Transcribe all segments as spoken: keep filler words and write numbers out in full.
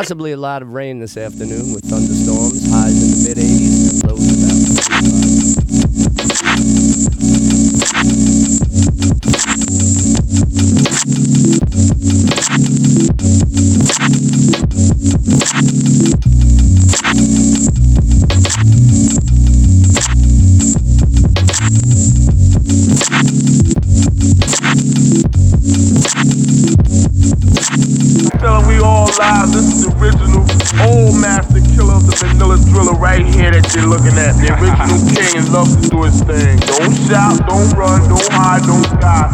Possibly a lot of rain this afternoon with thunderstorms, highs in the mid eighties and lows about you're looking at. The original king and love to do his thing. Don't shout, don't run, don't hide, don't die.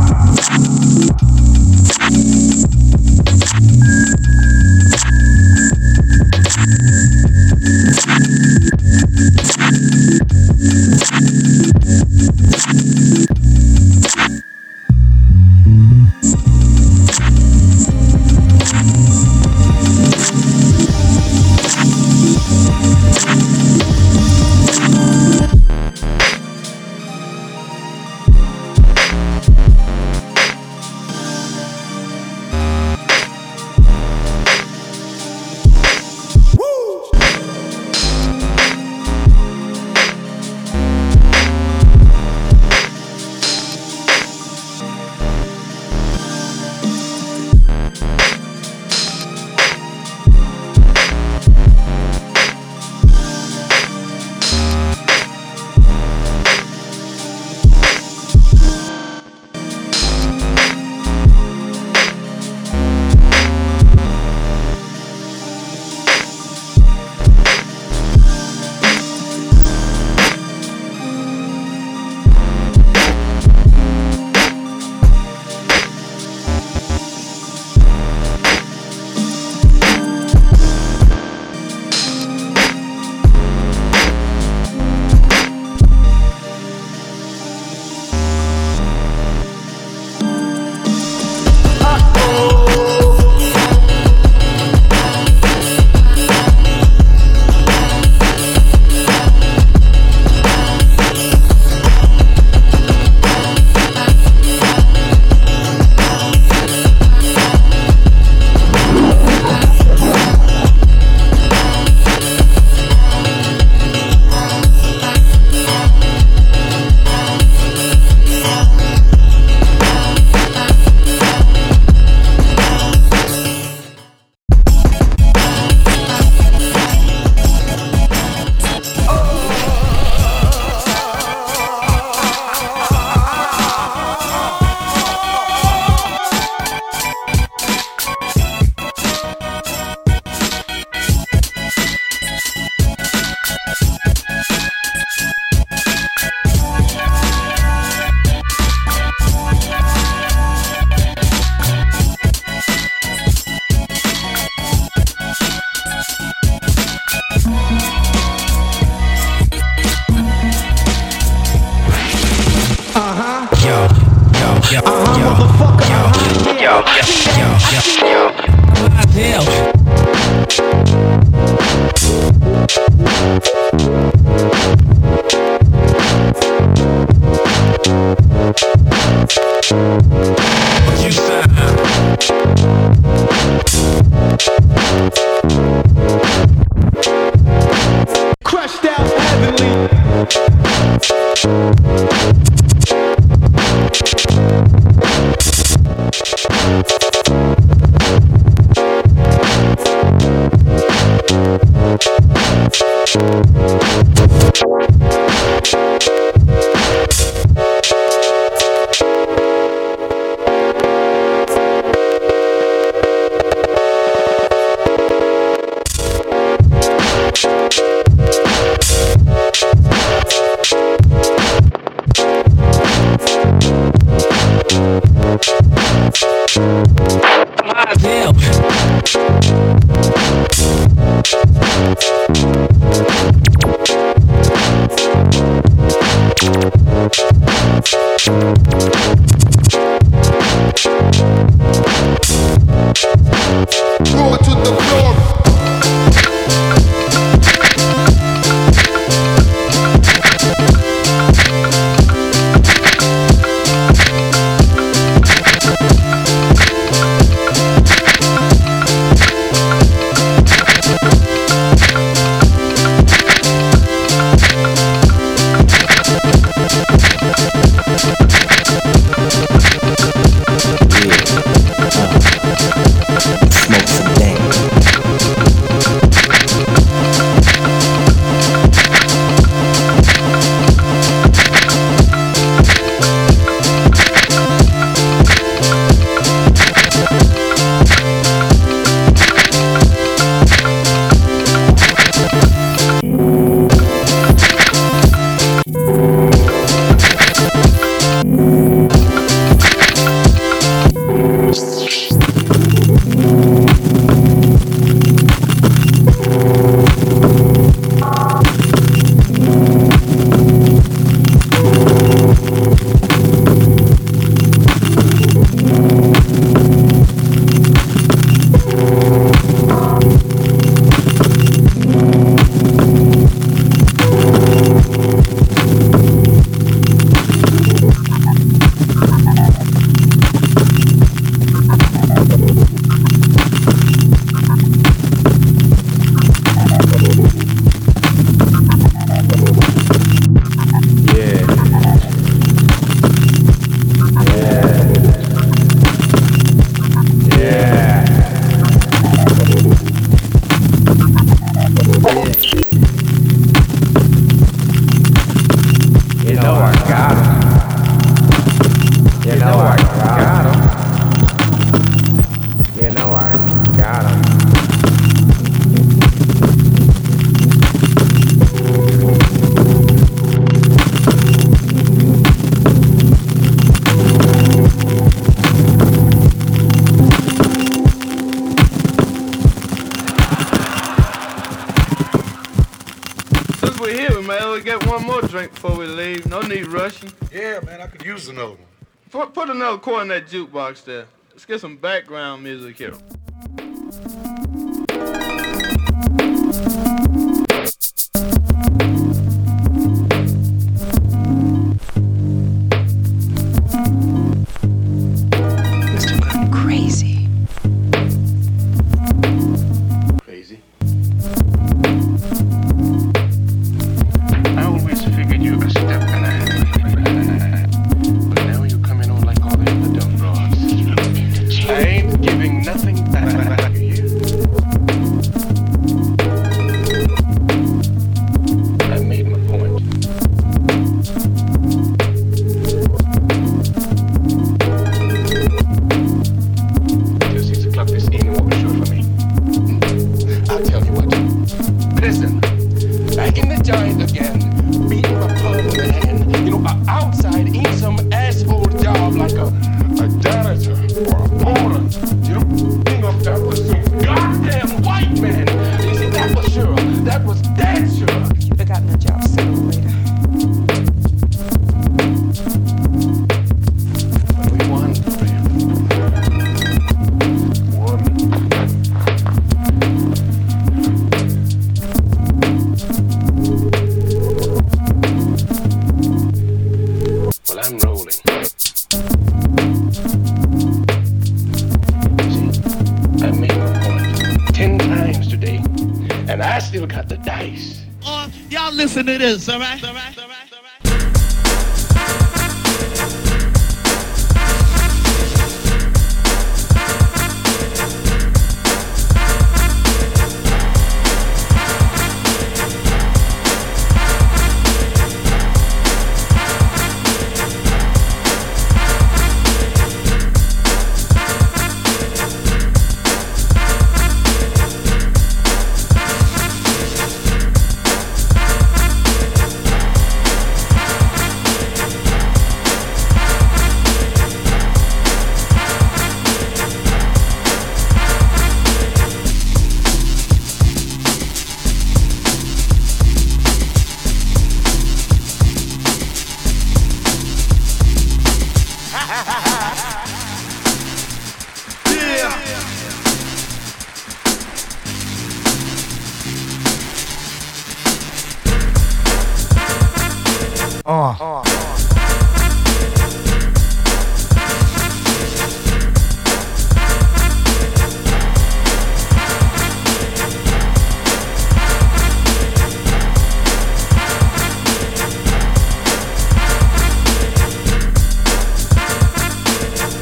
man. We get one more drink before we leave. No need rushing. Yeah, man, I could use another one. Put, put another quarter in that jukebox there. Let's get some background music here. Listen to this, all right? All right.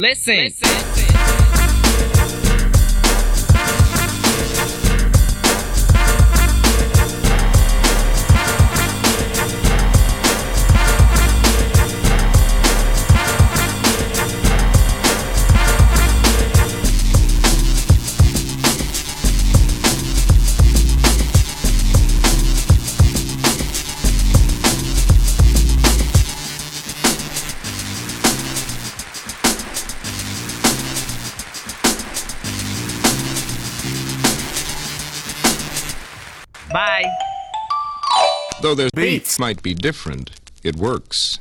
Listen. Though their beats might be different, it works.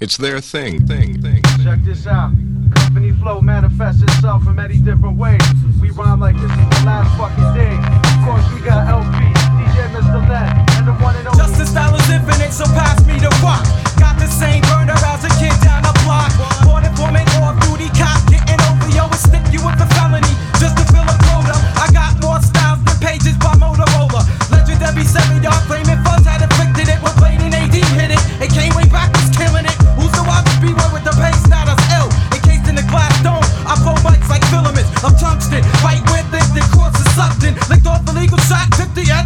It's their thing, thing, thing. Check this out. Company flow manifests itself in many different ways. We rhyme like this is the last fucking day. Of course, we got L P, D J Mister Led, and the one and only. Justice style is infinite, so pass me the rock. Got the same burner as a kid down the block. Born informant, off duty cop, getting over yo and stick you with the felony just to fill a quota. I got more styles than pages by Motorola. Legendary semi-dog flaming funds had afflicted it. When Blaine and A D hit it, it came way back, was killing it. Who's the wild to be with the pace that is ill? Encased in the glass dome, I blow lights like filaments. I'm tungsten, fight with it, the course is sucked in. Licked off the legal shot, fifty at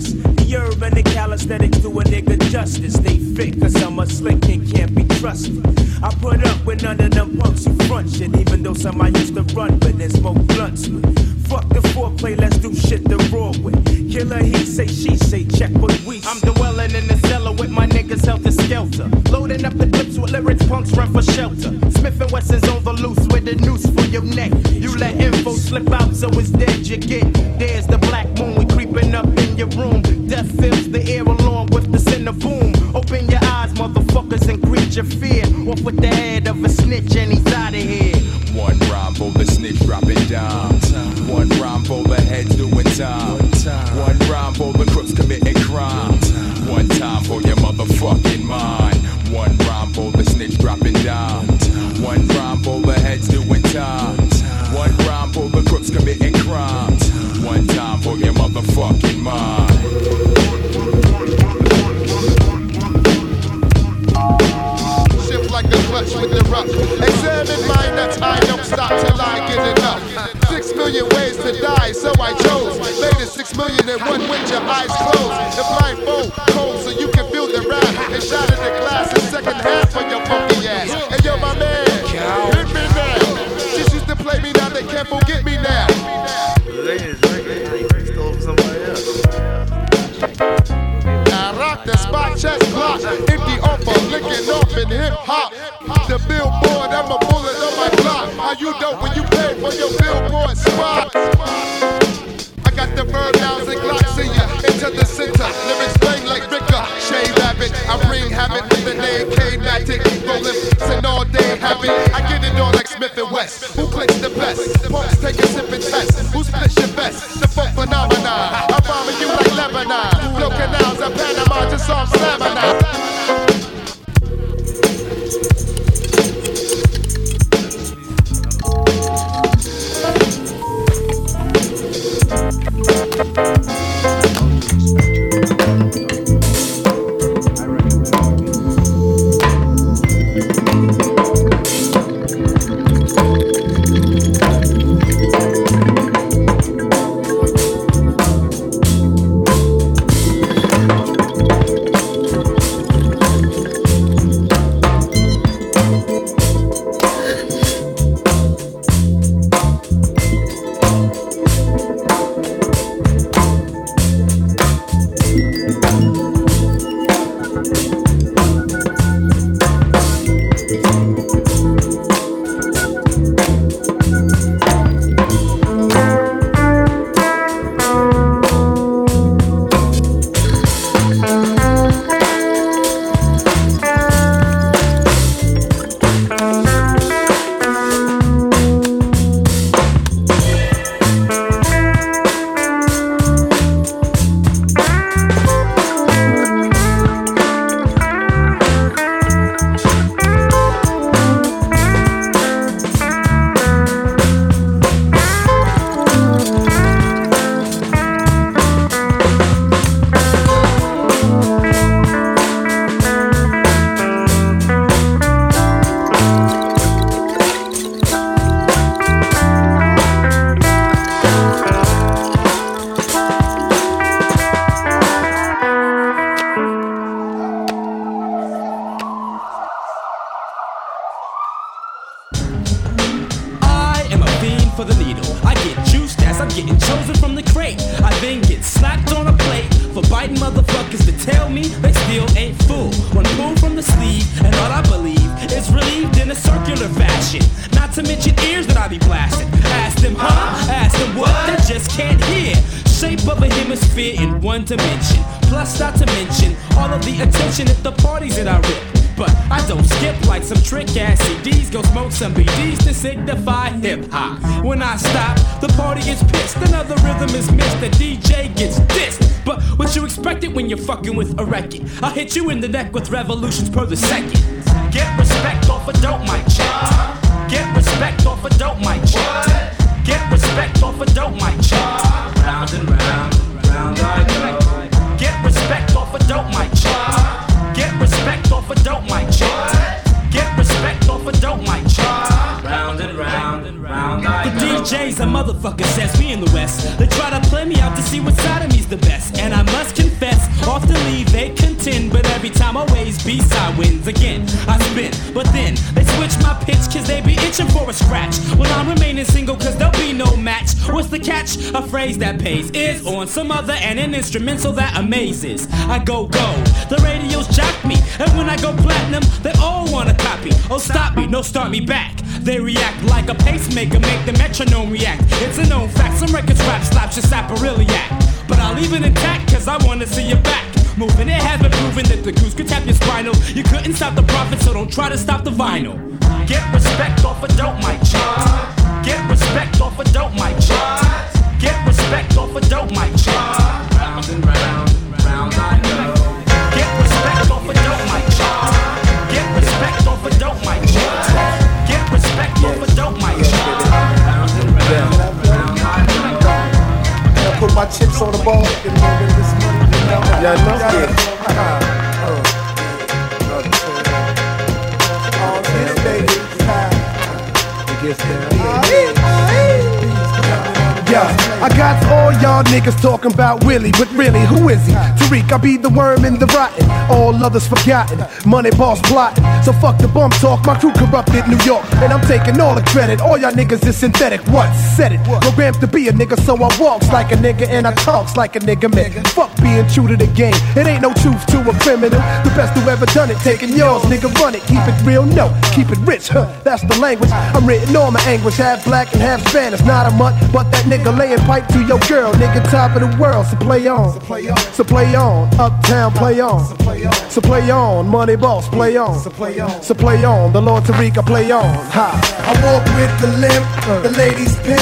dust. The urban and calisthenics do a nigga justice. They fake, cause I'm a slick and can't be trusted. I put up with none of them punks who front shit, even though some I used to run but then smoke blunts with. Fuck the foreplay, let's do shit the raw way. Killer, he say, she say, check what we say. I'm dwelling in the cellar with my niggas helter-skelter. Loading up the clips with lyrics, punks run for shelter. Smith and Wesson's on the loose with the noose for your neck. You let info slip out, so it's dead you get. There's the black moon, we creeping up in your room. Death fills the air along with the center boom. Open your eyes, motherfuckers, and greet your fear. Walk with the head of a snitch and he's out of here. One rhyme for the snitch dropping dimes. One rhyme for the heads doing time. One rhyme for the crooks committing crimes. One time for your motherfucking mind. One rhyme for the snitch dropping dimes. One rhyme for the heads doing time. One rhyme for the crooks committing crimes. One time for your motherfucking mind. Shift like the clutch with the rock. Examine mine, that's I don't stop till I get enough. Six million ways to die, so I chose. Made it six million and one with your eyes closed. The blindfold cold so you can feel the rap. And shot in the glass in second half for your funky ass. And yo, my man, hit me now. Just used to play me, now they can't forget me now. I rock the spot, chest block. Empty offer, licking off in hip hop. The billboard, I'm a bullet on my block. How you dope when you pay for your billboard spot? I got the bird downs and glocks in ya. Into the center, lyrics bang like Ricker. Shade Rabbit, I bring habit with the name K-Matic. Rollin', send all day habit. I get it on like Smith and West. Who clicks the best? Pumps take a sip and test. Who splits your best? The fuck phenomenon. I'm bombing you like Lebanon. Flow canals and Panama, just off Stamina. With a record, I'll hit you in the neck with revolutions per the second. Get respect off a dope mic check. Get respect off a dope mic check. Get respect off a dope mic check. Round and round, round I go. Get respect off a dope mic check. Get respect off a dope mic check. Get respect off a dope mic check. Round and round, round I go. The J's a motherfucker, says we in the West. They try to play me out to see what side of me's the best. And I must confess, oftenly they contend, but every time always B-side wins. Again, I spin, but then they switch my pitch, cause they be itching for a scratch. Well, I'm remaining single, cause there'll be no match. What's the catch? A phrase that pays is on some other and an instrumental that amazes. I go gold, the radios jack me, and when I go platinum, they all wanna copy. Oh, stop me, no, start me back. They react like a pacemaker, make the metronome react. It's a known fact, some records rap slaps your sapperiliac. But I'll leave it intact, cause I wanna see you back moving. It has been proven that the goose could tap your spinal. You couldn't stop the prophet, so don't try to stop the vinyl. Get respect off a dope mic chant. Get respect off a dope mic chant. Get respect off a dope mic chant. Round and round, round I go. Get respect off a dope mic chant. Get respect off a dope mic chant. Respect off a dope mic. I put my chips on the ball and moving this money. Yeah, I love it. On this baby's time. It gets there. Yeah, I got all y'all niggas talking about Willie, but really, who is he? I be the worm in the rotten, all others forgotten, money boss plotting. So fuck the bum talk, my crew corrupted New York, and I'm taking all the credit. All y'all niggas is synthetic, what? Said it, programmed to be a nigga, so I walks like a nigga and I talks like a nigga, man. Fuck being true to the game, it ain't no truth to a criminal. The best who ever done it, taking yours, nigga run it. Keep it real, no, keep it rich, huh, that's the language. I'm written all my anguish, half black and half Spanish. Not a mutt, but that nigga laying pipe to your girl. Nigga top of the world, so play on, so play on. Uptown, play on. So play on, money boss, play on. So play on, so play on. The Lord Tariqa, play on. Ha. I walk with the limp, the ladies pimp,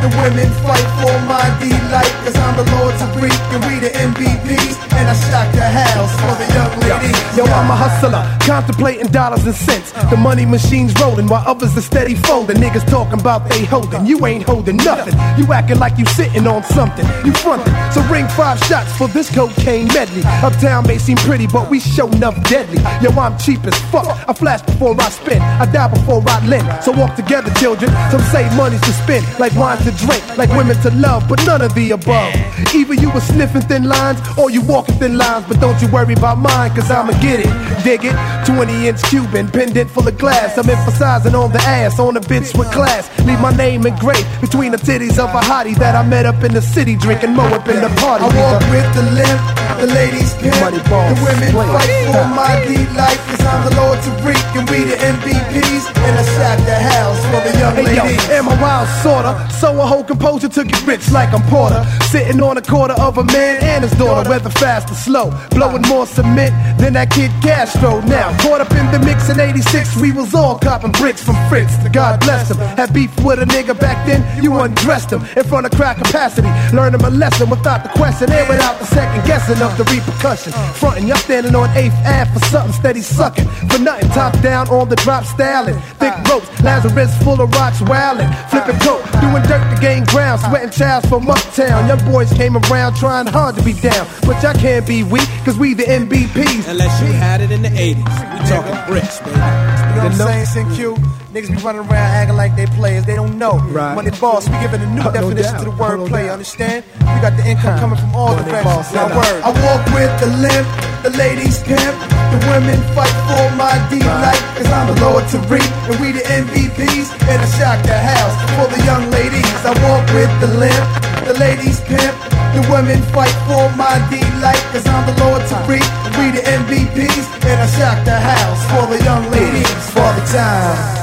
the women fight for my delight. Cause I'm the Lord Tariqa, we the M V Ps, and I stock the house for the young ladies. Yo, I'm a hustler, contemplating dollars and cents. The money machine's rolling while others are steady folding. Niggas talking about they holding, you ain't holding nothing. You acting like you sitting on something, you fronting. So ring five shots for this cocaine medley. Uptown may seem pretty, but we show enough deadly. Yo, I'm cheap as fuck. I flash before I spin. I die before I lend. So walk together, children. Some say money's to spend, like wine to drink, like women to love, but none of the above. Either you were sniffing thin lines, or you walking thin lines, but don't you worry about mine, cause I'ma get it. Dig it? twenty inch Cuban, pendant full of glass. I'm emphasizing on the ass, on the bitch with class. Leave my name engraved between the titties of a hottie that I met up in the city, drinking mo up in the party. I walk with the limp. The ladies pimp, the women play. Fight for my delight. Cause I'm the Lord Tariq and we the M V Ps, and I shot the house for the young hey, ladies. Yo, am a wild sorta, so a whole composure to get rich like I'm Porter. Sitting on a quarter of a man and his daughter, whether fast or slow, blowing more cement than that kid Castro. Now, caught up in the mix in eighty-six, we was all copping bricks from Fritz. God bless him, had beef with a nigga back then, you undressed him in front of crowd capacity. Learn him a lesson without the question and without the second guessing of the repercussions. Frontin', y'all standing on eighth avenue for something steady sucking. For nothing, top down on the drop styling. Thick ropes, Lazarus full of rocks wildin'. Flipping coke, doing dirt to gain ground. Sweating childs from uptown. Young boys came around trying hard to be down. But y'all can't be weak, cause we the M V Ps. Unless you had it in the eighties. We talkin' bricks, baby. You know what I'm saying, C Q? Niggas be running around acting like they players, they don't know. Right. Money boss, we giving a new uh, definition no to the word play, understand? We got the income coming from all the directions. My word. I walk with the limp, the ladies pimp, the women fight for my delight. Cause I'm the Lord Tariq, and we the M V Ps, and I shock the house for the young ladies. I walk with the limp, the ladies pimp, the women fight for my delight. Cause I'm the Lord Tariq, and we the M V Ps, and I shock the house for the young ladies for the time.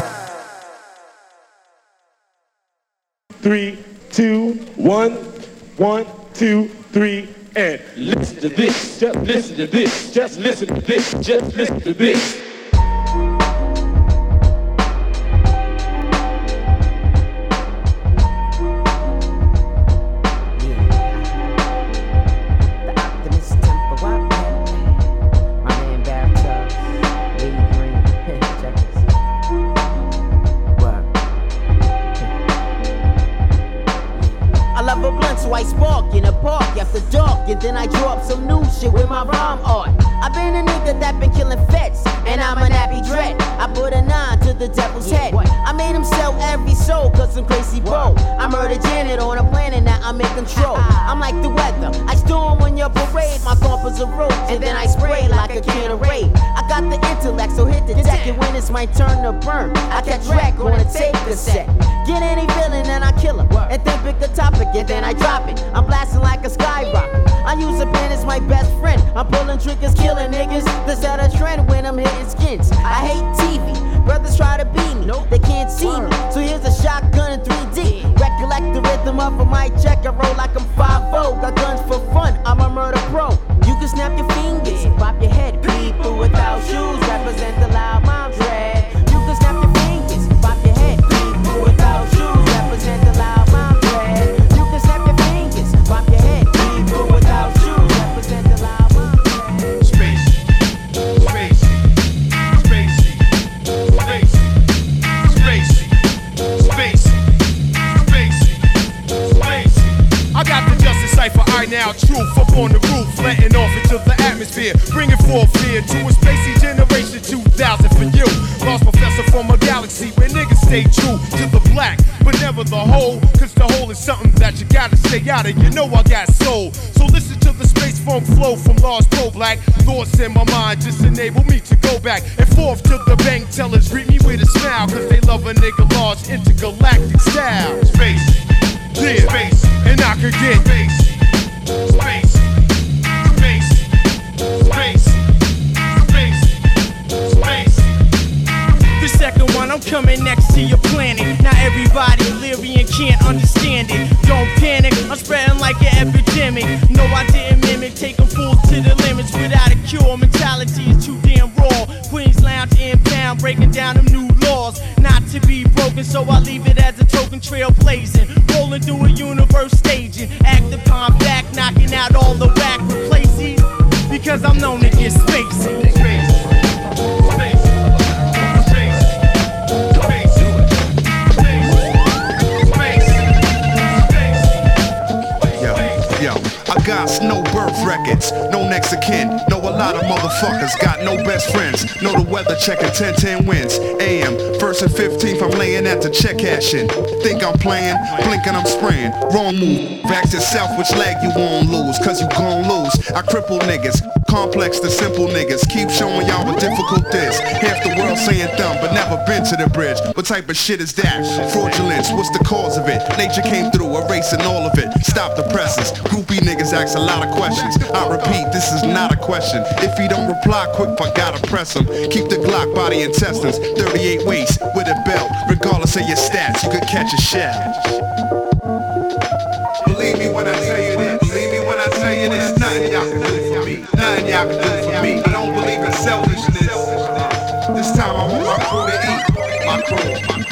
Three, two, one, one, two, three, and listen to this, just listen to this, just listen to this, just listen to this. And then I drew up some new shit with my rhyme art. I've been a nigga that been killing feds, and I'm a nappy dread. I put a nine to the devil's head. I made him sell every soul, cause I'm crazy bro. I'm word of Janet on a planet that I'm in control. I'm like the weather, I storm on your parade. My thumpers are rope, and then I spray like a can of raid. I got the intellect, so hit the deck, and when it's my turn to burn, I catch wreck on a tape cassette. Get any villain and I kill him, and then pick the topic and then I drop it. I'm blasting like a skyrocket. I use a pen as my best friend. I'm pulling triggers, killing niggas. This out a trend when I'm hitting skins. I hate T V. Brothers try to beat me. Nope. They can't see me. So here's a shotgun in three D. Recollect the rhythm of a mic check. I roll like I'm five oh. Got guns for fun. I'm a murder pro. You can snap your fingers, pop your head. People without shoes represent the loud mom dread. You can snap your fingers, pop your head. People without shoes represent the loud mom dread. You can snap your fingers, pop your head. People without shoes represent the loud mom dread. Space, space, space, space, space, space, space, space. I got the justice cipher, I now truth up on the roof, letting off into the atmosphere, bringing forth fear to a spacey generation two thousand for you. Lost professor from a galaxy where niggas stay true to the black, but never the whole, cause the whole is something that you gotta stay out of. You know I got soul, so listen to the space funk flow from Lars Black. Thoughts in my mind just enable me to go back and forth till the bank tellers greet me with a smile, cause they love a nigga large intergalactic style. Space, yeah, space, and I could get space. Space, space, space, space, space. The second one, I'm coming next to your planet. Not everybody Lyrian can't understand it. Don't panic, I'm spreading like an epidemic. No, I didn't mimic, taking fools to the limits. Without a cure, mentality is too damn raw. Queens Lounge inbound, breaking down them new laws. Not to be broken, so I leave it as a token, trail blazing. Rolling through a universe staging. Active compact, knocking out all the whack. Replace these, because I'm known to get spacey. Got no birth records, no next of kin. Know a lot of motherfuckers, got no best friends. Know the weather checker, ten ten wins. A M, first and fifteenth, I'm laying at the check cashing. Think I'm playing, blinking I'm spraying. Wrong move, vax yourself, which leg you won't lose, cause you gon' lose. I cripple niggas, complex the simple niggas. Keep showing y'all what difficult this. Half the world saying dumb, but never been to the bridge. What type of shit is that? Fraudulence, what's the cause of it? Nature came through, erasing all of it. Stop the presses, groupie niggas asks a lot of questions. I repeat, this is not a question. If he don't reply quick, I gotta press him. Keep the Glock, body intestines, thirty-eight waist with a belt. Regardless of your stats, you could catch a shot. Believe me when I tell you this. Believe me when I tell you this. Nothing y'all can do for me. Nothing y'all can do for me. I don't believe in selfishness. This time I want my crew to eat. My crew. My crew.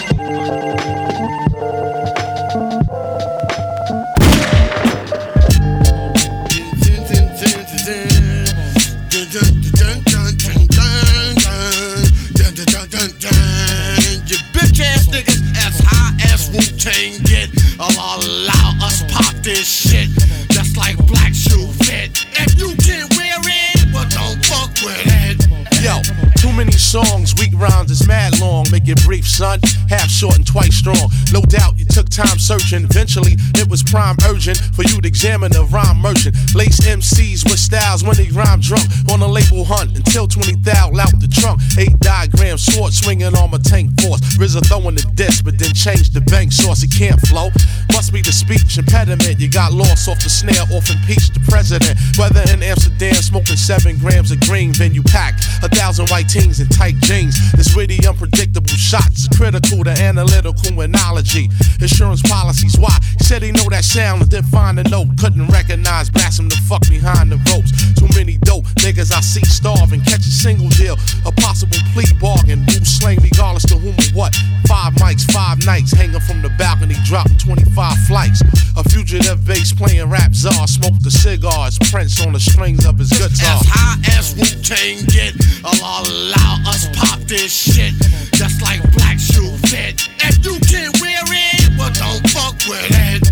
Get I'll allow us pop this shit. That's like black shoe fit. If you can't wear it, but don't fuck with it. Yo, too many songs, weak rhymes is mad long. Make it brief, son. Half short and twice strong. No doubt you took time searching. Eventually, it was prime urgent for you to examine the rhyme merchant. Lace M Cs with styles when they rhyme drunk. On a label hunt until twenty thousand out the trunk. Eight diagram sword swinging on my tank force. R Z A throwing the disc, but then changed the bank source. It can't flow. Must be the speech impediment. You got lost off the snare, off impeached the president. Whether in Amsterdam, smoking seven grams of green, then you pack a thousand white teens and tight jeans. It's really unpredictable shots. Critical to analytical analogy. Insurance policies, why? He said he know that sound and didn't find a note. Couldn't recognize, blast him the fuck behind the ropes. Too many dope niggas I see starving. Catch a single deal, a possible plea bargain. Who's slain regardless to whom or what. Five mics, five nights, hanging from the balcony, dropping twenty-five flights. A fugitive bass playing rap czar, smoked the cigars, Prince on the strings of his guitar. As high as Wu-Tang get, I'll allow us pop this shit. That's like black shoe fit. If you can't wear it, well don't fuck with it.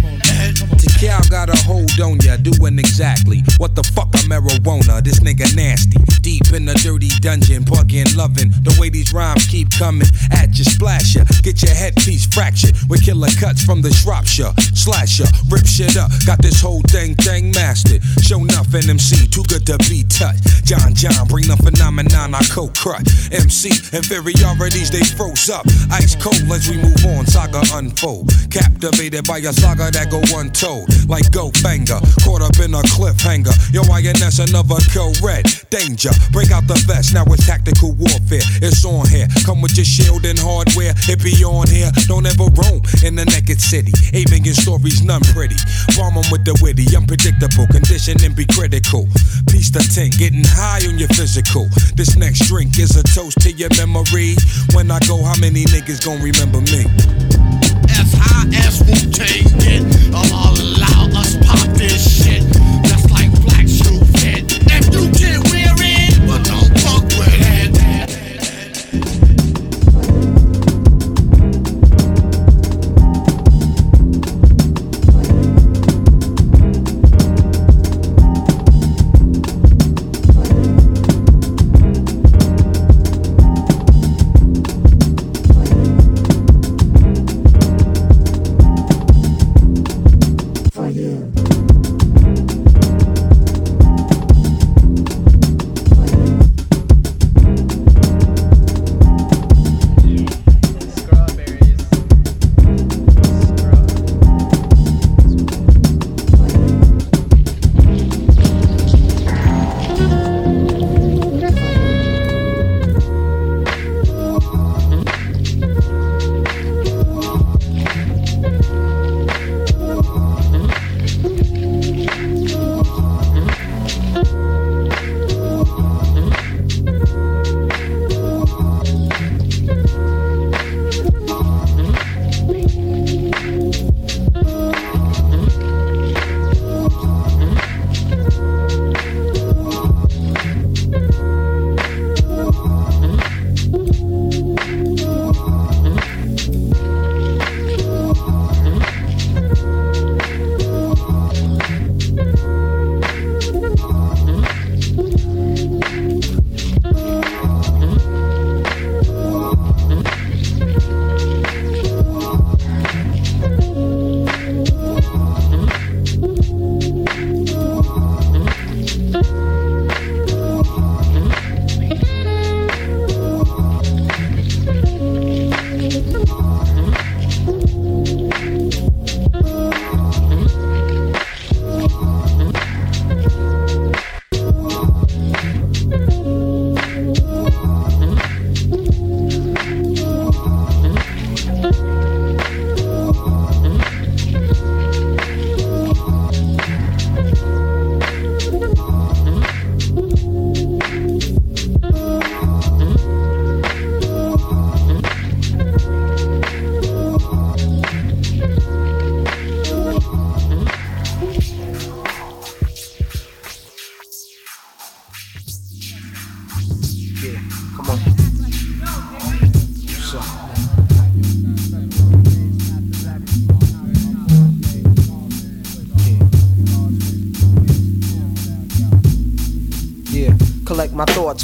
Cal got a hold on ya, doing exactly what the fuck a marijuana, this nigga nasty. Deep in the dirty dungeon, buggin' lovin' the way these rhymes keep coming at ya, splash ya. Get your headpiece fractured with killer cuts from the Shropshire. Slasher, rip shit up. Got this whole thing, thing mastered. Show nothing M C, too good to be touched. John John, bring the phenomenon, I co-crut. M C, inferiorities, they froze up. Ice cold as we move on, saga unfold. Captivated by a saga that go untold. Like Goldfinger, caught up in a cliffhanger. Yo, I N S, another kill red. Danger, break out the vest, now it's tactical warfare. It's on here, come with your shield and hardware. It be on here, don't ever roam in the naked city. Avian stories, none pretty. Bomb them with the witty, unpredictable. Conditioning be critical. Piece to ten, getting high on your physical. This next drink is a toast to your memory. When I go, how many niggas gon' remember me? As high as Wu-Tang get, allow us pop this shit. That's like black shoe fit. If you get wear it, well don't fuck with it.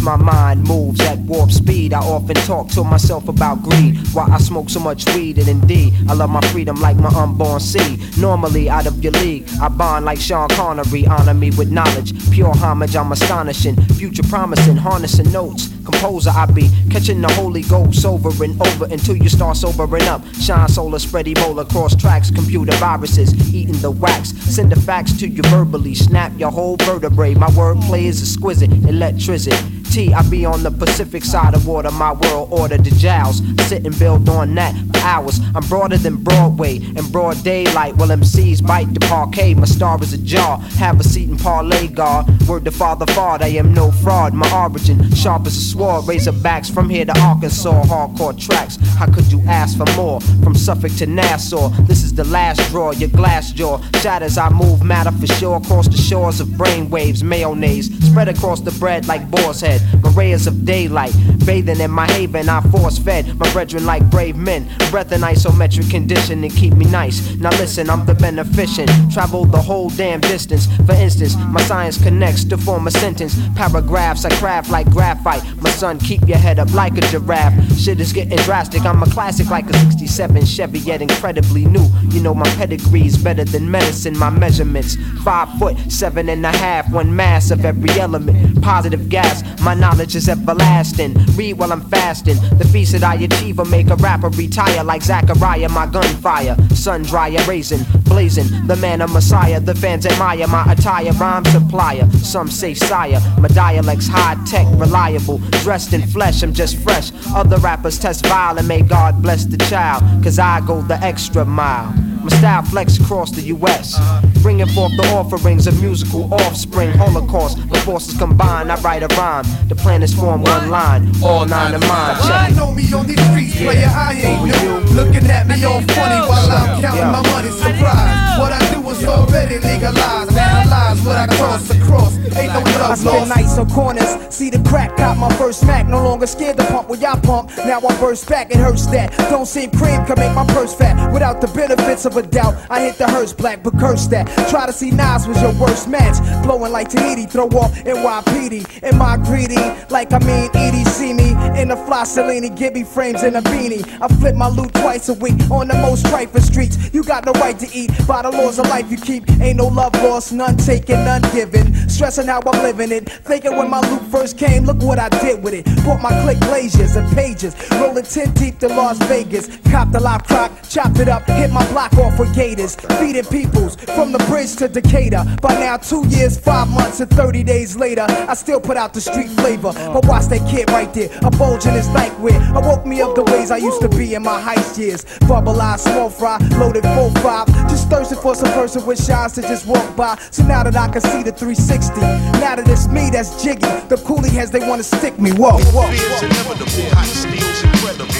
My mind moves at warp speed. I often talk to myself about greed, why I smoke so much weed, and indeed I love my freedom like my unborn seed. Normally out of your league, I bond like Sean Connery. Honor me with knowledge, pure homage, I'm astonishing. Future promising, harnessing notes, composer I be, catching the Holy Ghost over and over until you start sobering up. Shine solar, spread Ebola, cross tracks, computer viruses, eating the wax. Send the facts to you verbally, snap your whole vertebrae. My wordplay is exquisite, electricity. T, I be on the Pacific side of water, my world order the jowls. I sit and build on that for hours. I'm broader than Broadway in broad daylight. While M Cs bite the parquet, my star is ajar. Have a seat and parlay guard. Word to Father Fard, I am no fraud. My origin, sharp as a sword. Razorbacks from here to Arkansas, hardcore tracks. How could you ask for more? From Suffolk to Nassau, this is the last draw. Your glass jaw shatters. I move matter for sure across the shores of brainwaves. Mayonnaise spread across the bread like boar's head. red, rays of daylight, bathing in my haven. I force fed my brethren like brave men, breath and isometric condition and keep me nice. Now listen, I'm the beneficent, travel the whole damn distance. For instance, my science connects to form a sentence. Paragraphs I craft like graphite. My son, keep your head up like a giraffe. Shit is getting drastic, I'm a classic like a sixty-seven Chevy, yet incredibly new. You know my pedigree's better than medicine. My measurements, five foot, seven and a half, one mass of every element, positive gas, my knowledge is everlasting. Read while I'm fasting, the feast that I achieve will make a rapper retire like Zachariah. My gunfire, sun dryer, raisin, blazing, the man of messiah, the fans admire my attire, rhyme supplier, some say sire, my dialect's high tech, reliable, dressed in flesh, I'm just fresh, other rappers test vile and may God bless the child, cause I go the extra mile. My style flex across the U S, bringing forth the offerings of musical offspring. Holocaust, the forces combine, I write a rhyme. The plan is formed one line, all nine of mine. Check. You know me on these streets, player, I ain't new. Looking at me all funny while I'm counting my money, surprise. What I do is already legalized. Analyze what I cross across, ain't no love. I spend nights on corners, see the crack, got my first Mac. No longer scared to pump what y'all pump, now I burst back, it hurts that. Don't seem cream can make my purse fat, without the benefits of a doubt. I hit the hearse black, but curse that. Try to see Nas was your worst match. Blowing like Tahiti, throw off N Y P D. Am I greedy? Like I mean, Edie, see me in a fly Cellini, Gibby frames and a beanie. I flip my loot twice a week on the most trifling streets. You got no right to eat by the laws of life you keep. Ain't no love lost, none taken, none given. Stressing how I'm living it. Thinking when my loot first came, look what I did with it. Bought my click glaziers and pages. Rolling ten deep to Las Vegas. Copped a live crock, chopped it up, hit my block off with gators, feeding peoples from the bridge to Decatur. By now two years, five months and thirty days later, I still put out the street flavor. But watch that kid right there, a bulge in his nightwear. I woke me up the ways I used to be in my heist years. Bubble eyes, small fry, loaded full five, just thirsting for some person with shines to just walk by. So now that I can see the three sixty, now that it's me that's jiggy, the coolie heads they wanna stick me. Whoa, whoa, whoa, whoa. Inevitable, hot steel's incredible.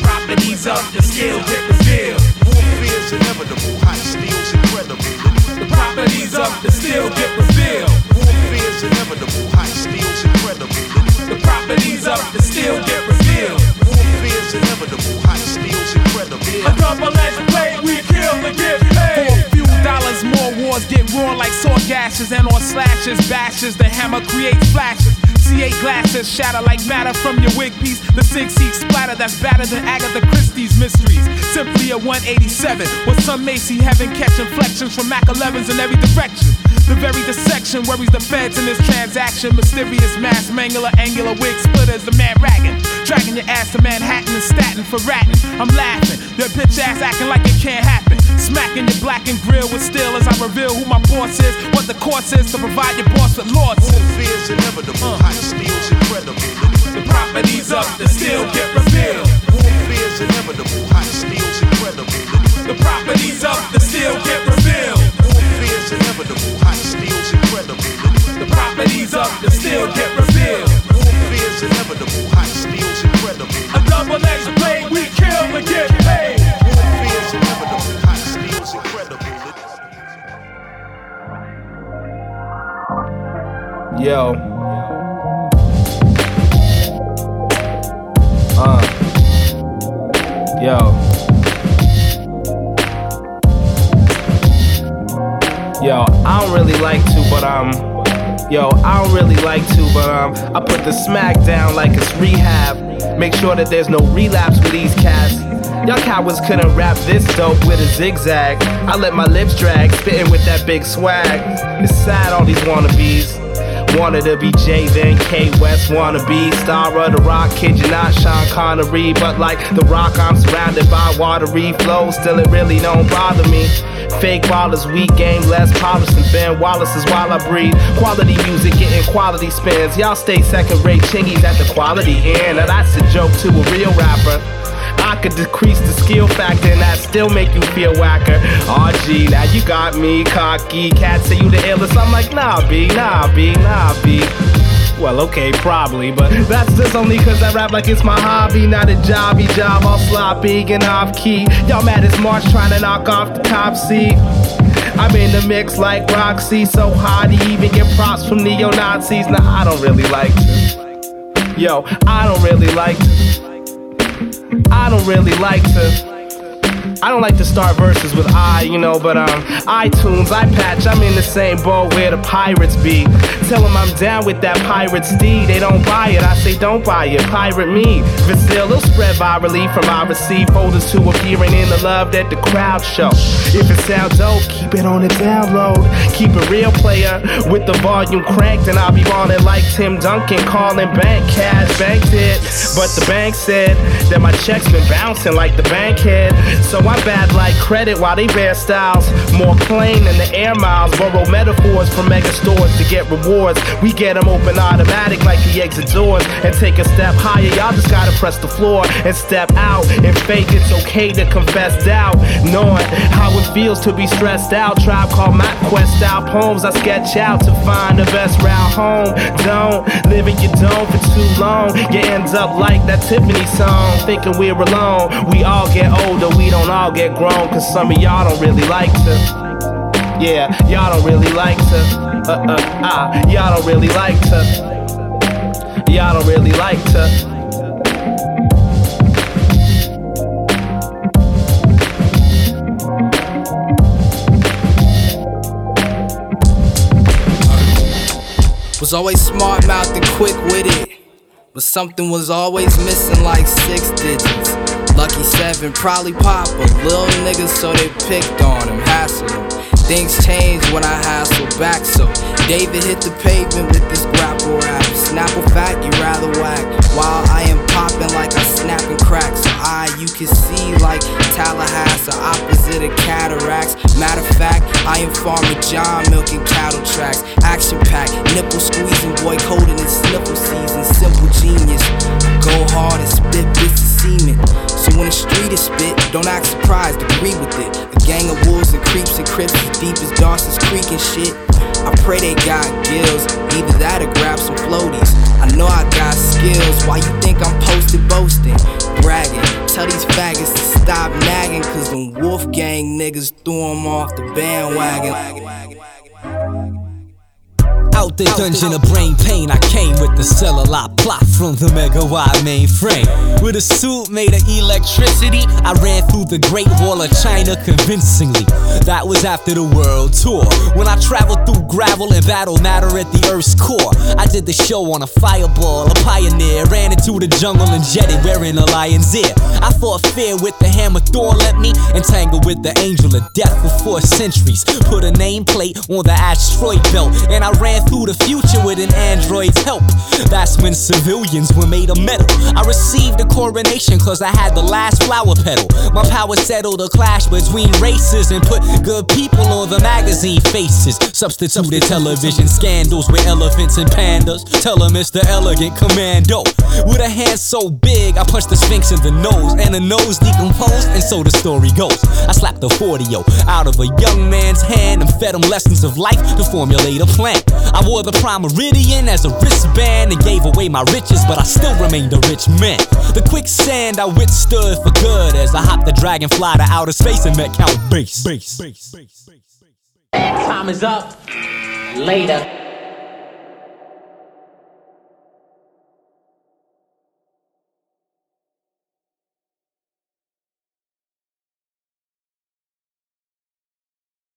Properties of the skill that reveal. Warfare's inevitable, hot steel's incredible. The properties of the steel get revealed. Warfare's inevitable, hot steel's incredible. The properties of the steel get revealed. Warfare's inevitable, hot steel's incredible. A double-edged blade, we kill and get paid. Dollars more wars get raw like sword gashes, and on slashes, bashes, the hammer creates flashes. C eight glasses shatter like matter from your wig piece. The six seat splatter that's badder than Agatha Christie's mysteries. Simply a one eighty-seven, with some may see heaven catch inflections from Mac elevens in every direction. The very dissection worries the feds in this transaction. Mysterious mass, mangler, angular wig splitters, the man ragging. Dragging your ass to Manhattan and statin for ratting. I'm laughing, your bitch ass acting like it can't happen. Smacking your black and grill with steel as I reveal who my boss is, what the course is to provide your boss with losses. Warfare's inevitable, hot steel's incredible. The properties of the steel get revealed. Warfare's inevitable, hot steel's incredible. The properties of the steel get revealed. Warfare's inevitable, hot steel's incredible. The properties of the steel get revealed. Warfare's inevitable, hot steel's incredible. A double-edged blade, we kill and get paid. Warfare's inevitable, hot steel's incredible. Yo. Uh. Yo. Yo, I don't really like to, but I'm. Yo, I don't really like to, but um, I put the smack down like it's rehab. Make sure that there's no relapse with these cats. Y'all cowards couldn't rap this dope with a zigzag. I let my lips drag, spitting with that big swag. It's sad all these wannabes. Wanted to be Jay, then K West, wanna be star of the rock, kid you not, Sean Connery. But like the rock, I'm surrounded by watery flow, still it really don't bother me. Fake ballers, weak game, less polished than Ben Wallace is while I breathe. Quality music, getting quality spins. Y'all stay second rate chingies at the quality end. Now that's a joke to a real rapper. I could decrease the skill factor and that still make you feel whacker. R G, now you got me cocky. Cats say you the illest. I'm like, nah, B, nah, B, nah, B. Well, okay, probably, but that's just only cause I rap like it's my hobby, not a jobby job, all sloppy and off key. Y'all mad as March trying to knock off the top seat. I'm in the mix like Roxy, so hot to even get props from neo-Nazis. Nah, I don't really like to. Yo, I don't really like to. I don't really like to. I don't like to start verses with I, you know, but um, iTunes, iPatch, I'm in the same boat where the pirates be. Tell them I'm down with that pirate's D. They don't buy it, I say don't buy it, pirate me. But still, it'll spread virally from I receive folders to appearing in the love that the crowd show. If it sounds dope, keep it on the download. Keep it real, player, with the volume cranked, and I'll be ballin' like Tim Duncan, calling bank cash, banked it. But the bank said that my checks been bouncing like the bank head. So I bad like credit while they bear styles more plain than the air miles. Borrow metaphors from mega stores to get rewards. We get them open automatic like the exit doors. And take a step higher, y'all just gotta press the floor and step out and fake it's okay to confess doubt. Knowing how it feels to be stressed out. Tribe called my quest out. Poems I sketch out to find the best route home. Don't live in your dome for too long. You end up like that Tiffany song, thinking we're alone. We all get older, we don't all I'll get grown, cause some of y'all don't really like to. Yeah, y'all don't really like to. Uh uh ah, y'all don't really like to. Y'all don't really like to. Was always smart mouthed and quick with it, but something was always missing like six digits. Lucky seven, probably pop, but little niggas, so they picked on him, hassled him. Things change when I hassle back, so David hit the pavement with this grapple rap. Snap a fact, you rather whack, while I am popping like I'm snapping cracks. So I, you can see like Tallahassee, opposite of cataracts. Matter of fact, I am Farmer John milking cattle tracks. Action pack, nipple squeezing, boy coding in sniffle season. Simple genius, go hard and spit this semen. So when the street is spit, don't act surprised, agree with it. A gang of wolves and creeps and crips as deep as Dawson's Creek and shit. I pray they got gills, either that or grab some floaties. I know I got skills, why you think I'm posted boasting, bragging? Tell these faggots to stop nagging, cause them Wolfgang niggas threw them off the bandwagon. Out the dungeon of brain pain, I came with the cellulite plot from the megawatt mainframe. With a suit made of electricity, I ran through the Great Wall of China convincingly. That was after the world tour, when I traveled through gravel and battle matter at the earth's core. I did the show on a fireball, a pioneer, ran into the jungle and jetted wearing a lion's ear. I fought fear with the hammer Thor let me entangle with the angel of death for four centuries. Put a nameplate on the asteroid belt, and I ran through through the future with an android's help. That's when civilians were made of metal. I received a coronation cause I had the last flower petal. My power settled a clash between races and put good people on the magazine faces. Substituted television scandals with elephants and pandas. Tell 'em it's the elegant commando. With a hand so big I punched the Sphinx in the nose, and the nose decomposed, and so the story goes. I slapped a forty-oh out of a young man's hand and fed him lessons of life to formulate a plan. I wore the prime meridian as a wristband and gave away my riches, but I still remained a rich man. The quicksand I withstood for good as I hopped the dragonfly to outer space and met Count Bass. Time is up. Later.